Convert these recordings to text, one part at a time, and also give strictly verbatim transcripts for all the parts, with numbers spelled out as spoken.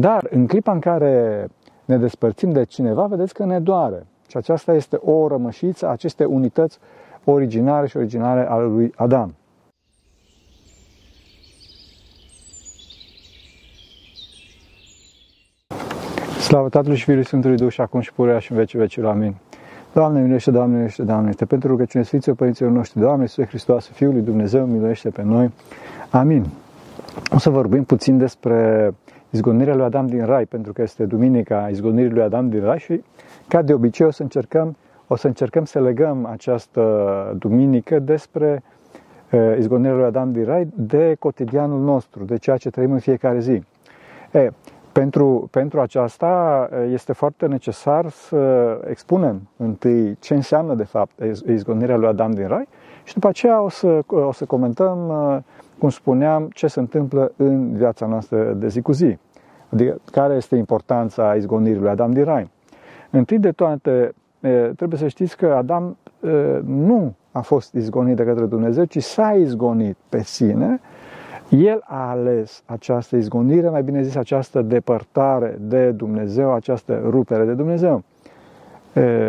Dar în clipa în care ne despărțim de cineva, vedeți că ne doare. Și aceasta este o rămășiță a acestei unități originare și originare ale lui Adam. Slavă Tatălui și Fiului Sfântului Duh și acum și pururea și în vecii vecilor. Amin. Doamne miluiește, Doamne miluiește, Doamne miluiește. Pentru rugăciune Sfinților Părinților noștri, Doamne Iisuse Hristoase, Fiul lui Dumnezeu, miluiește pe noi. Amin. O să vorbim puțin despre izgonirea lui Adam din Rai, pentru că este duminica izgonirii lui Adam din Rai și, ca de obicei, o să încercăm, o să, încercăm să legăm această duminică despre izgonirea lui Adam din Rai de cotidianul nostru, de ceea ce trăim în fiecare zi. E, Pentru, pentru aceasta este foarte necesar să expunem întâi ce înseamnă de fapt izgonirea lui Adam din Rai și după aceea o să, o să comentăm, cum spuneam, ce se întâmplă în viața noastră de zi cu zi, adică care este importanța izgonirii lui Adam din Rai. Întâi de toate, trebuie să știți că Adam nu a fost izgonit de către Dumnezeu, ci s-a izgonit pe sine. El a ales această izgonire, mai bine zis această depărtare de Dumnezeu, această rupere de Dumnezeu.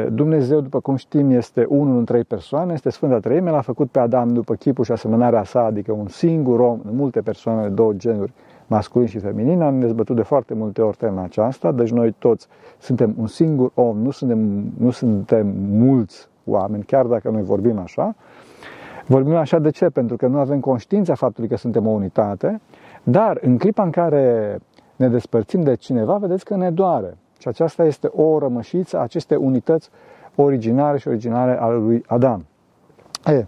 Dumnezeu, după cum știm, este unul în trei persoane, este Sfânta Treime, l-a făcut pe Adam după chipul și asemănarea sa, adică un singur om, multe persoane, două genuri, masculin și feminin. Am dezbătut de foarte multe ori tema aceasta, deci noi toți suntem un singur om, nu suntem, nu suntem mulți oameni, chiar dacă noi vorbim așa. Vorbim așa de ce? Pentru că nu avem conștiința faptului că suntem o unitate, dar în clipa în care ne despărțim de cineva, vedeți că ne doare. Și aceasta este o rămășiță a acestei unități originare și originare ale lui Adam. E,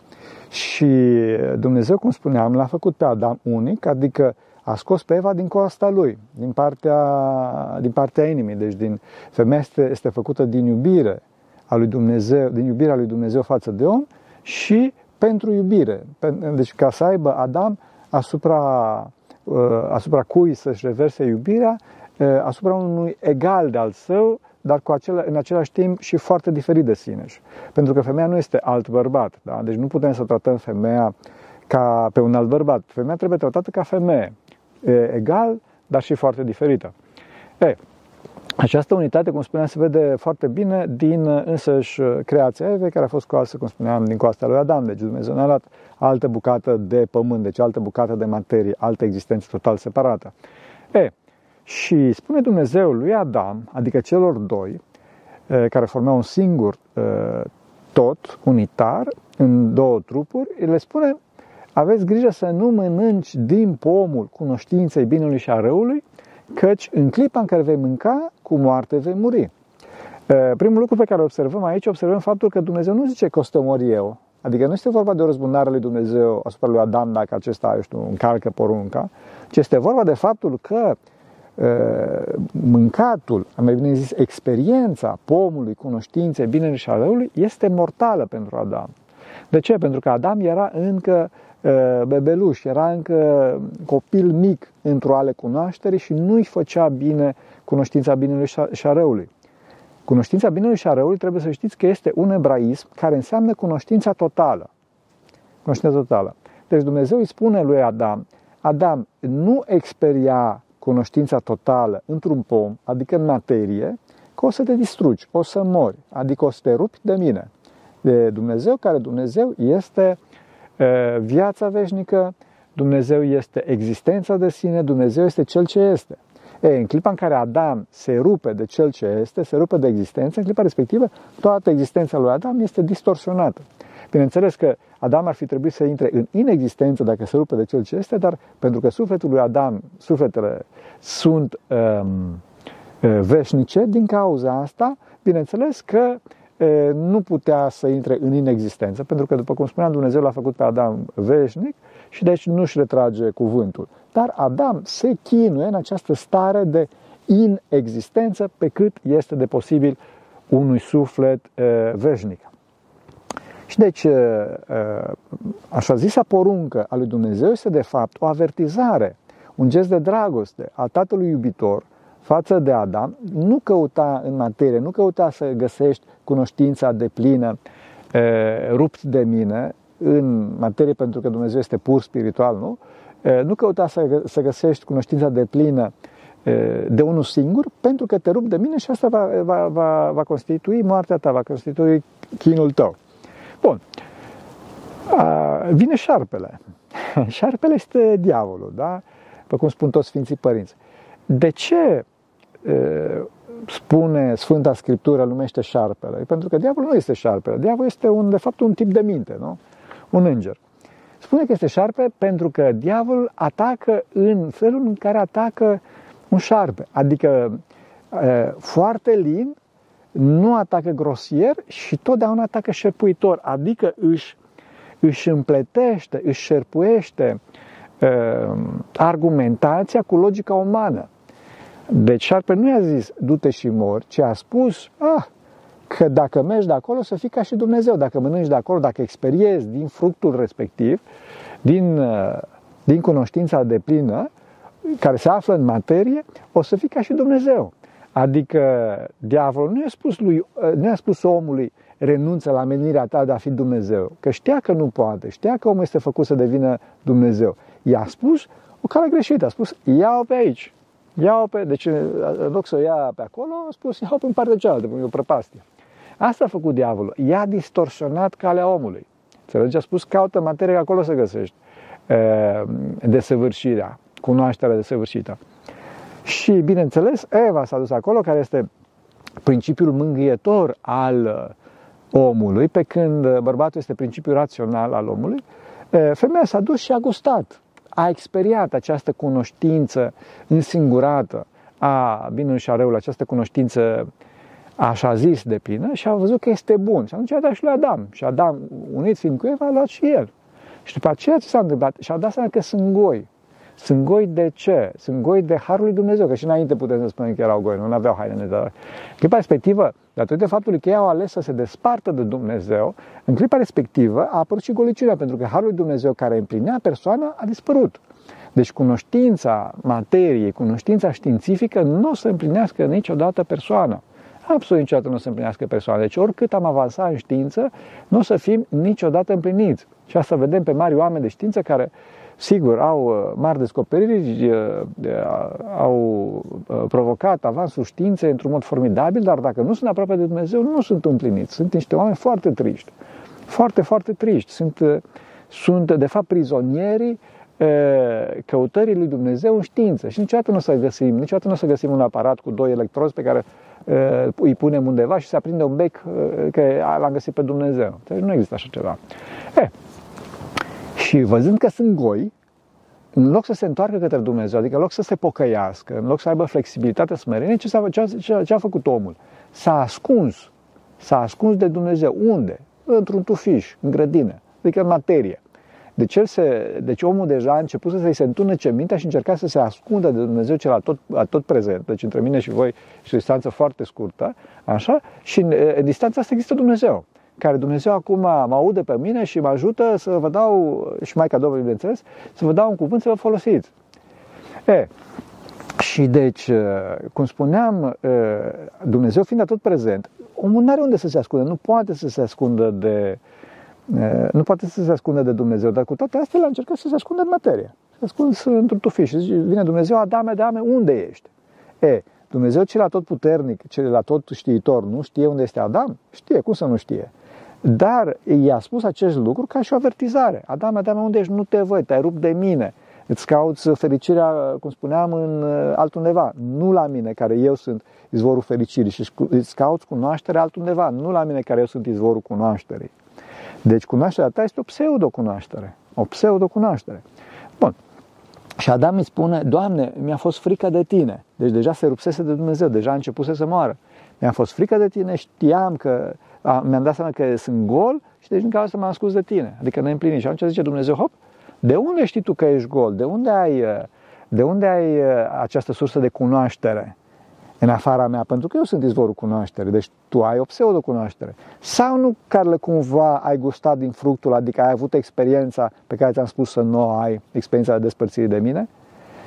și Dumnezeu, cum spuneam, l-a făcut pe Adam unic, adică a scos pe Eva din coasta lui, din partea, din partea inimii, deci din femeia este, este făcută din iubire a lui Dumnezeu, din iubirea lui Dumnezeu față de om și pentru iubire, deci ca să aibă Adam asupra, asupra cui să-și reverse iubirea, asupra unui egal de al său, dar cu acela, în același timp și foarte diferit de sine. Pentru că femeia nu este alt bărbat, da? Deci nu putem să tratăm femeia ca pe un alt bărbat. Femeia trebuie tratată ca femeie, egal, dar și foarte diferită. E, această unitate, cum spuneam, se vede foarte bine din însăși creația Evei, care a fost scoasă, cum spuneam, din coasta lui Adam. Deci Dumnezeu ne-a luat altă bucată de pământ, deci altă bucată de materie, altă existență total separată. E, și spune Dumnezeu lui Adam, adică celor doi, care formeau un singur tot, unitar, în două trupuri, le spune: aveți grijă să nu mănânci din pomul cunoștinței binelui și a răului, căci în clipa în care vei mânca, cu moarte vei muri. Primul lucru pe care îl observăm aici, observăm faptul că Dumnezeu nu zice că o să te mor eu. Adică nu este vorba de o răzbunare lui Dumnezeu asupra lui Adam, dacă acesta, eu știu, încalcă porunca, ci este vorba de faptul că e, mâncatul, mai bine zis, experiența pomului cunoștinței binelui și a răului, este mortală pentru Adam. De ce? Pentru că Adam era încă bebeluș, era încă copil mic într-o ale cunoașterii și nu îi făcea bine cunoștința binelui și a răului. Cunoștința binelui și a răului, trebuie să știți că este un ebraism care înseamnă cunoștința totală. Cunoștința totală. Deci Dumnezeu îi spune lui Adam: Adam, nu experia cunoștința totală într-un pom, adică în materie, că o să te distrugi, o să mori, adică o să te rupi de mine, de Dumnezeu, care Dumnezeu este viața veșnică, Dumnezeu este existența de sine, Dumnezeu este Cel ce este. Ei, în clipa în care Adam se rupe de Cel ce este, se rupe de existență, în clipa respectivă, toată existența lui Adam este distorsionată. Bineînțeles că Adam ar fi trebuit să intre în inexistență dacă se rupe de Cel ce este, dar pentru că sufletul lui Adam, sufletele sunt um, veșnice, din cauza asta, bineînțeles că nu putea să intre în inexistență, pentru că, după cum spuneam, Dumnezeu l-a făcut pe Adam veșnic și deci nu-și retrage cuvântul. Dar Adam se chinuie în această stare de inexistență pe cât este de posibil unui suflet veșnic. Și deci, așa zisa poruncă a lui Dumnezeu este de fapt o avertizare, un gest de dragoste al Tatălui iubitor față de Adam. Nu căuta în materie, nu căuta să găsești cunoștința deplină, rupt de mine, în materie, pentru că Dumnezeu este pur spiritual, nu? Nu căuta să găsești cunoștința deplină de unul singur, pentru că te rup de mine și asta va, va, va, va constitui moartea ta, va constitui chinul tău. Bun. A, vine șarpele. Șarpele este diavolul, da? După cum spun toți Sfinții Părinți. De ce e, spune Sfânta Scriptură, numește șarpele? Pentru că diavolul nu este șarpele. Diavolul este, un, de fapt, un tip de minte, nu? Un înger. Spune că este șarpe pentru că diavolul atacă în felul în care atacă un șarpe, adică e, foarte lin, nu atacă grosier și totdeauna atacă șerpuitor, adică își, își împletește, își șerpuiește e, argumentația cu logica umană. Deci șarpe nu i-a zis, du-te și mori, ci a spus, ah, că dacă mergi de acolo să fii ca și Dumnezeu, dacă mănânci de acolo, dacă experiezi din fructul respectiv, din, din cunoștința deplină, care se află în materie, o să fii ca și Dumnezeu. Adică diavolul nu i-a spus, lui, nu i-a spus omului, renunță la menirea ta de a fi Dumnezeu, că știa că nu poate, știa că omul este făcut să devină Dumnezeu. I-a spus o cale greșită, a spus, ia-o pe aici, ia-o pe, deci în loc să o ia pe acolo, a spus, ia-o pe în partea cealaltă, pe o prăpastie. Asta a făcut diavolul, i-a distorsionat calea omului. Înțelegi? A spus, caută materie, acolo să găsești desăvârșirea, cunoașterea desăvârșită. Și, bineînțeles, Eva s-a dus acolo, care este principiul mângâietor al omului, pe când bărbatul este principiul rațional al omului, femeia s-a dus și a gustat, a experiat această cunoștință însingurată a binelui și a răului, această cunoștință așa zis de plină, și a văzut că este bun. Și atunci a dat și lui Adam. Și Adam, unit fiind cu Eva, a luat și el. Și după aceea ce s-a întâmplat? Și a dat seama că sunt goi. Sunt goi de ce? Sunt goi de harul lui Dumnezeu, că și înainte putem să spunem că erau goi, nu aveau haine. Dar în clipa respectivă, datorită faptului că ei au ales să se despartă de Dumnezeu, în clipa respectivă a apărut și goliciunea, pentru că harul lui Dumnezeu care împlinea persoana a dispărut. Deci cunoștința materiei, cunoștința științifică nu o să împlinească niciodată persoana. Absolut niciodată nu o să împlinească persoana. Deci oricât am avansat în știință, nu o să fim niciodată împliniți. Și asta vedem pe mari oameni de știință care, sigur, au mari descoperiri, au provocat avansul științei într-un mod formidabil, dar dacă nu sunt aproape de Dumnezeu, nu sunt împliniți. Sunt niște oameni foarte triști. Foarte, foarte triști. Sunt, sunt de fapt, prizonierii căutării lui Dumnezeu în știință. Și niciodată nu o să găsim, niciodată nu o să găsim un aparat cu doi electrozi pe care îi punem undeva și se aprinde un bec că l-am găsit pe Dumnezeu. Deci nu există așa ceva. E, și văzând că sunt goi, în loc să se întoarcă către Dumnezeu, adică în loc să se pocăiască, în loc să aibă flexibilitate, smerenie, ce, ce, ce a făcut omul? S-a ascuns. S-a ascuns de Dumnezeu. Unde? Într-un tufiș, în grădină, adică în materie. Deci, el se, deci omul deja a început să-i se întunece mintea și încerca să se ascundă de Dumnezeu cel atot, atot prezent. Deci între mine și voi și o distanță foarte scurtă, așa, și în, în distanța asta există Dumnezeu, care Dumnezeu acum mă aude pe mine și mă ajută să vă dau, și Maica Domnului, bineînțeles, să vă dau un cuvânt să vă folosiți. E, și deci, cum spuneam, Dumnezeu fiind atot prezent, omul nu are unde să se ascundă, nu poate să se ascundă de... Nu poate să se ascundă de Dumnezeu, dar cu toate astea el a încercat să se ascundă în materie. Se ascunde într-un tufiș și zice, vine Dumnezeu, Adame, Adame, unde ești? E, Dumnezeu cel atotputernic, cel atotștiitor, nu știe unde este Adam? Știe, cum să nu știe? Dar i-a spus acest lucru ca și o avertizare. Adame, Adame, unde ești? Nu te văd, te-ai rupt de mine. Îți cauți fericirea, cum spuneam, în altundeva, nu la mine, care eu sunt izvorul fericirii, și îți cauți cunoașterea altundeva, nu la mine, care eu sunt izvorul cunoașterii. Deci cunoașterea ta este o pseudo-cunoaștere, o pseudo-cunoaștere. Bun. Și Adam îi spune, Doamne, mi-a fost frică de Tine. Deci deja se rupsese de Dumnezeu, deja a început să se moară. Mi-a fost frică de Tine, știam că, a, mi-am dat seama că sunt gol și deci în cazul ăsta m-am ascuns de Tine. Adică neîmplinit. Și atunci zice Dumnezeu, hop, de unde știi tu că ești gol? De unde ai, de unde ai această sursă de cunoaștere? În afara mea, pentru că eu sunt izvorul cunoașterii, deci tu ai o pseudo-cunoaștere. Sau nu, Carle, cumva ai gustat din fructul, adică ai avut experiența pe care ți-am spus să nu o ai, experiența de despărțire de mine?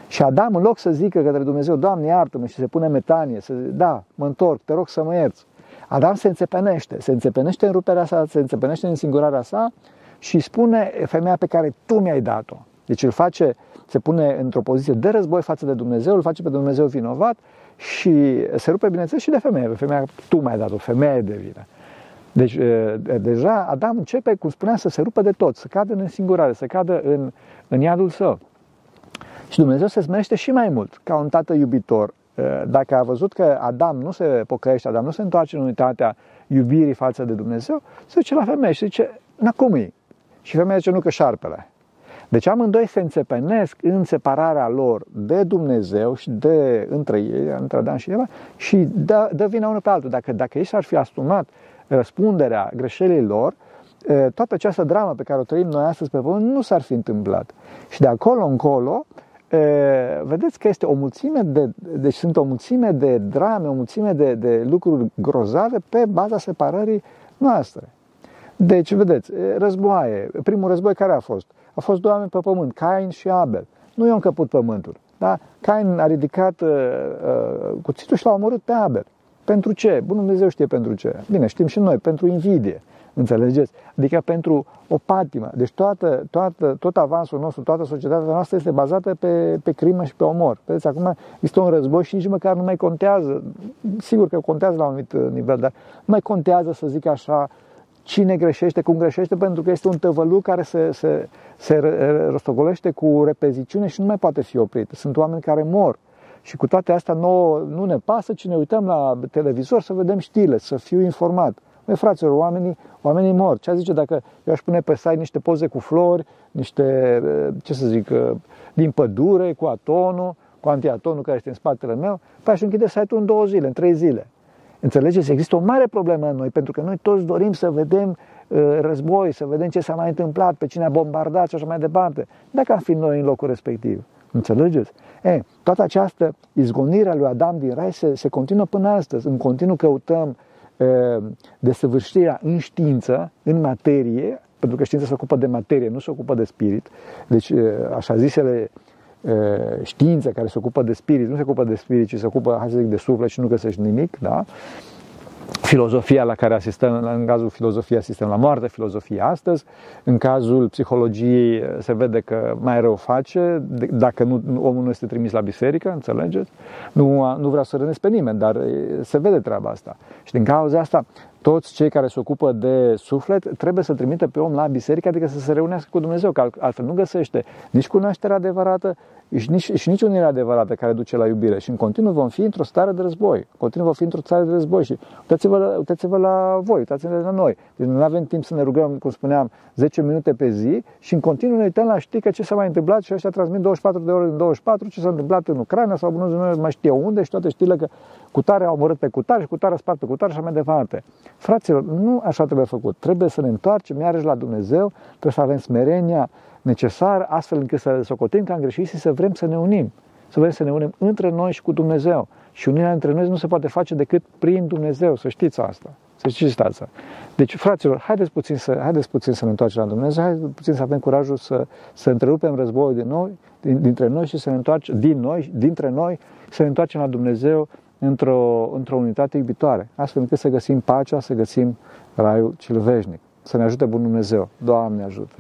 Și Adam, în loc să zică către Dumnezeu, Doamne, iartă-mă, și se pune metanie, să zic, da, mă întorc, te rog să mă ierți. Adam se înțepenește, se înțepenește în ruperea sa, se înțepenește în singurarea sa și spune femeia pe care tu mi-ai dat-o. Deci îl face, se pune într-o poziție de război față de Dumnezeu, îl face pe Dumnezeu vinovat și se rupe, bineînțeles, și de femeie. Femeia, tu mi-ai dat-o, femeie de vină. Deci, deja Adam începe, cum spuneam, să se rupă de tot, să cadă în însingurare, să cadă în, în iadul său. Și Dumnezeu se smerește și mai mult, ca un tată iubitor. Dacă a văzut că Adam nu se pocăiește, Adam nu se întoarce în unitatea iubirii față de Dumnezeu, se duce la femeie și zice, na, cum e? Și femeia zice, nu, că șarpele. Deci amândoi se înțepenesc în separarea lor de Dumnezeu și de între ei, între Adam și Eva, și dă, dă vina unul pe altul. Dacă, dacă ei s-ar fi asumat răspunderea greșelii lor, toată această dramă pe care o trăim noi astăzi pe pământ nu s-ar fi întâmplat. Și de acolo încolo, vedeți că este o mulțime de, deci sunt o mulțime de drame, o mulțime de, de lucruri grozave pe baza separării noastre. Deci, vedeți, războaie, primul război care a fost? A fost doi oameni pe pământ, Cain și Abel. Nu i-a încăput pământul. Da? Cain a ridicat uh, uh, cuțitul și l-a omorât pe Abel. Pentru ce? Bunul Dumnezeu știe pentru ce. Bine, știm și noi, pentru invidie. Înțelegeți? Adică pentru o patimă. Deci toată, toată, tot avansul nostru, toată societatea noastră este bazată pe, pe crimă și pe omor. Vedeți, acum este un război și nici măcar nu mai contează. Sigur că contează la un anumit nivel, dar nu mai contează, să zic așa, cine greșește, cum greșește, pentru că este un tăvăluc care se, se, se rostogolește cu repeziciune și nu mai poate fi oprit. Sunt oameni care mor. Și cu toate astea nouă nu ne pasă, ci ne uităm la televizor să vedem știrile, să fiu informat. Măi, fraților, oamenii, oamenii mor. Ce zice dacă eu aș pune pe site niște poze cu flori, niște, ce să zic, din pădure, cu atonul, cu antiatonul care este în spatele meu, păi aș închide site-ul în două zile, în trei zile. Înțelegeți? Există o mare problemă în noi, pentru că noi toți dorim să vedem uh, război, să vedem ce s-a mai întâmplat, pe cine a bombardat și așa mai departe. Dacă am fi noi în locul respectiv. Înțelegeți? E, toată această izgonire a lui Adam din Rai se, se continuă până astăzi. În continuu căutăm uh, desăvârșirea în știință, în materie, pentru că știința se ocupă de materie, nu se ocupă de spirit. Deci, uh, așa zisele, știința care se ocupă de spirit, nu se ocupă de spirit, ci se ocupă, hai să zic, de suflet și nu găsești nimic, da? Filozofia la care asistăm, în cazul filozofiei asistăm la moarte, filozofia astăzi, în cazul psihologiei se vede că mai rău face, dacă nu, omul nu este trimis la biserică, înțelegeți? Nu, nu vreau să rănesc pe nimeni, dar se vede treaba asta. Și din cauza asta, toți cei care se ocupă de suflet trebuie să trimită pe om la biserică, adică să se reunească cu Dumnezeu, că altfel nu găsește nici cunoașterea adevărată și nici, și nici unirea adevărată care duce la iubire. Și în continuu vom fi într-o stare de război. Continuu vom fi într-o stare de război și uitați-vă, uitați-vă la voi, uitați-vă la noi. Deci nu avem timp să ne rugăm, cum spuneam, zece minute pe zi și în continuu ne uităm la știi că ce s-a mai întâmplat și ăștia transmit douăzeci și patru de ore din douăzeci și patru, ce s-a întâmplat în Ucraina sau bunul Dumnezeu mai știe unde și toate știrile că cutare a omorât pe cutare și cutare a spart pe cutare și așa mai departe. Fraților, nu așa trebuie făcut. Trebuie să ne întoarcem iarăși la Dumnezeu, trebuie să avem smerenia necesară, astfel încât să socotim că am greșit și să vrem să ne unim. Să vrem să ne unim între noi și cu Dumnezeu. Și unirea între noi nu se poate face decât prin Dumnezeu, să știți asta. Să știți asta. Deci, fraților, haideți puțin să, haideți puțin să ne întoarcem la Dumnezeu, haideți puțin să avem curajul să, să întrerupem războiul din noi, dintre noi și să ne întoarcem din noi, dintre noi, să ne întoarcem la Dumnezeu într-o, într-o unitate iubitoare, astfel încât să găsim pacea, să găsim raiul cel veșnic. Să ne ajute Bunul Dumnezeu. Doamne ajută!